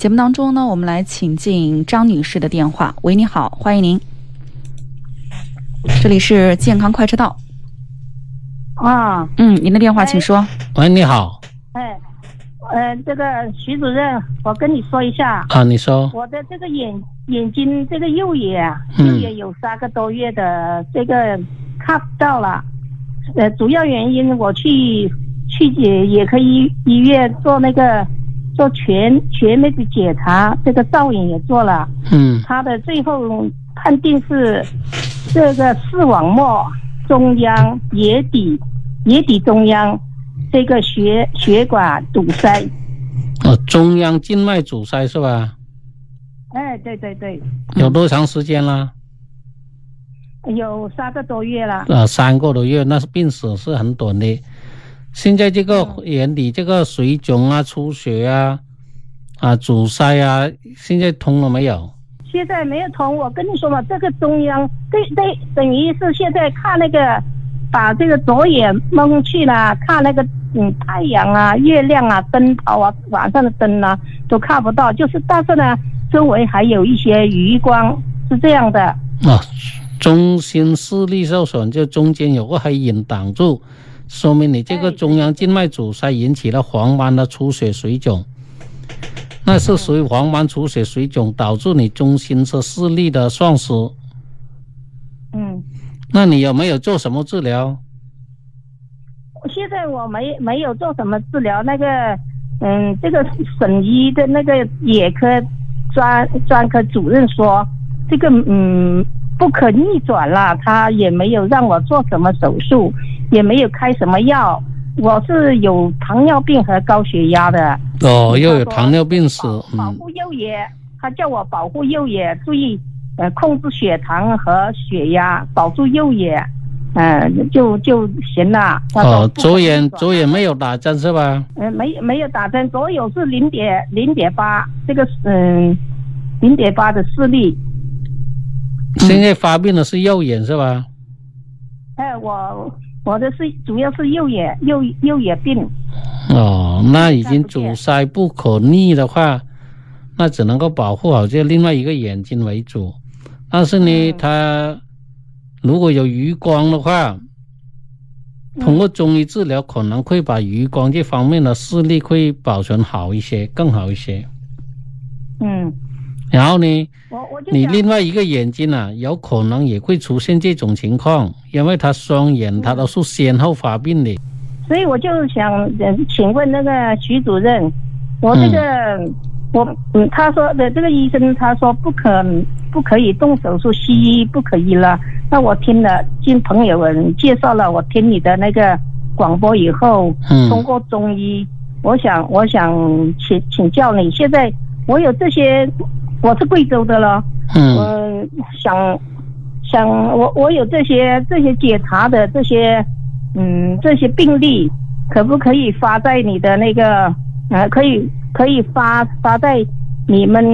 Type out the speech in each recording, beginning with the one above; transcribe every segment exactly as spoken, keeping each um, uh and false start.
节目当中呢，我们来请进张女士的电话。喂，你好，欢迎您。这里是健康快车道。啊，嗯，您的电话，请说。喂，你好。哎，呃，这个徐主任，我跟你说一下。啊，你说。我的这个眼眼睛，这个右眼，右眼有三个多月的这个看不到了。呃，主要原因我去去也也可以医院做那个做全全面的检查，这个造影也做了，嗯，他的最后判定是这个视网膜中央眼底眼底中央这个血血管堵塞。哦，中央静脉阻塞是吧？哎，对对对。有多长时间了？有三个多月了。呃，三个多月，那是病史是很短的。现在这个眼底这个水肿啊、出血啊、啊阻塞啊，现在通了没有？现在没有通。我跟你说嘛，这个中央对对，等于是现在看那个，把这个左眼蒙去了，看那个嗯太阳啊、月亮啊、灯泡啊、晚上的灯啊都看不到，就是但是呢，周围还有一些余光，是这样的。啊，中心视力受损，就中间有个黑影挡住。说明你这个中央静脉阻塞引起了黄斑的出血水肿，那是属于黄斑出血水肿导致你中心是视力的丧失。嗯，那你有没有做什么治疗？现在我没没有做什么治疗，那个嗯，这个省医的那个眼科专专科主任说，这个嗯不可逆转了，他也没有让我做什么手术。也没有开什么药，我是有糖尿病和高血压的。哦，又有糖尿病史。嗯、保护右眼，他叫我保护右眼，注意呃控制血糖和血压，保住右眼，嗯、呃、就就行了。哦，左眼左眼没有打针是吧？嗯、呃，没没有打针，左右是零点零点八，这个嗯零点八的视力。现在发病的是右眼是吧？哎、呃，我。我的是主要是右眼右右眼病。哦，那已经阻塞不可逆的话，那只能够保护好这另外一个眼睛为主。但是呢，嗯、它如果有余光的话，通过中医治疗可能会把余光这方面的视力会保存好一些，更好一些。嗯。然后呢，你另外一个眼睛啊，有可能也会出现这种情况，因为他双眼他都是先后发病的。所以我就想请问那个徐主任，我这个、嗯、我嗯，他说的这个医生他说不可不可以动手术，西医不可以了。那我听了经朋友介绍了，我听你的那个广播以后，通过中医，嗯、我想我想请请教你，现在我有这些。我是贵州的了，嗯，呃、想想我我有这些这些检查的这些嗯这些病例，可不可以发在你的那个呃可以可以发发在你们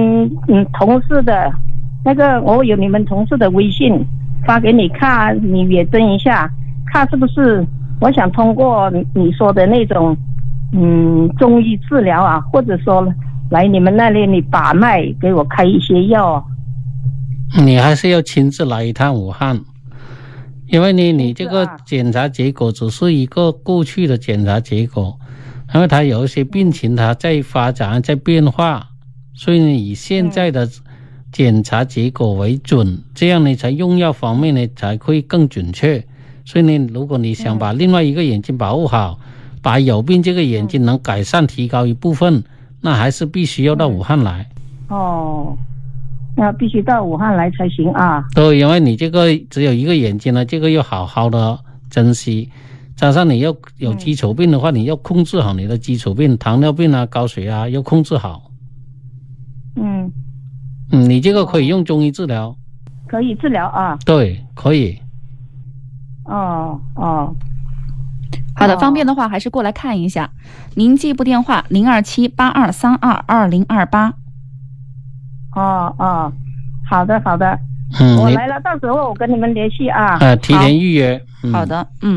嗯同事的那个，我有你们同事的微信发给你看，你远征一下看是不是？我想通过你说的那种嗯中医治疗啊，或者说。来你们那里，你把脉给我开一些药。你还是要亲自来一趟武汉，因为你你这个检查结果只是一个过去的检查结果，因为它有一些病情它在发展在变化，所以你以现在的检查结果为准，嗯、这样你才用药方面呢才会更准确。所以呢，如果你想把另外一个眼睛保护好，嗯、把有病这个眼睛能改善提高一部分。那还是必须要到武汉来。哦，那必须到武汉来才行啊。对，因为你这个只有一个眼睛了，这个要好好的珍惜。加上你要有基础病的话，嗯、你要控制好你的基础病，糖尿病啊、高血压、啊、要控制好。嗯。嗯，你这个可以用中医治疗。可以治疗啊。对，可以。哦哦。好的，方便的话还是过来看一下。您记一部电话零二七八二三二二零二八。哦哦，好的好的，嗯，我来了，到时候我跟你们联系啊。呃，提前预约。好的，嗯。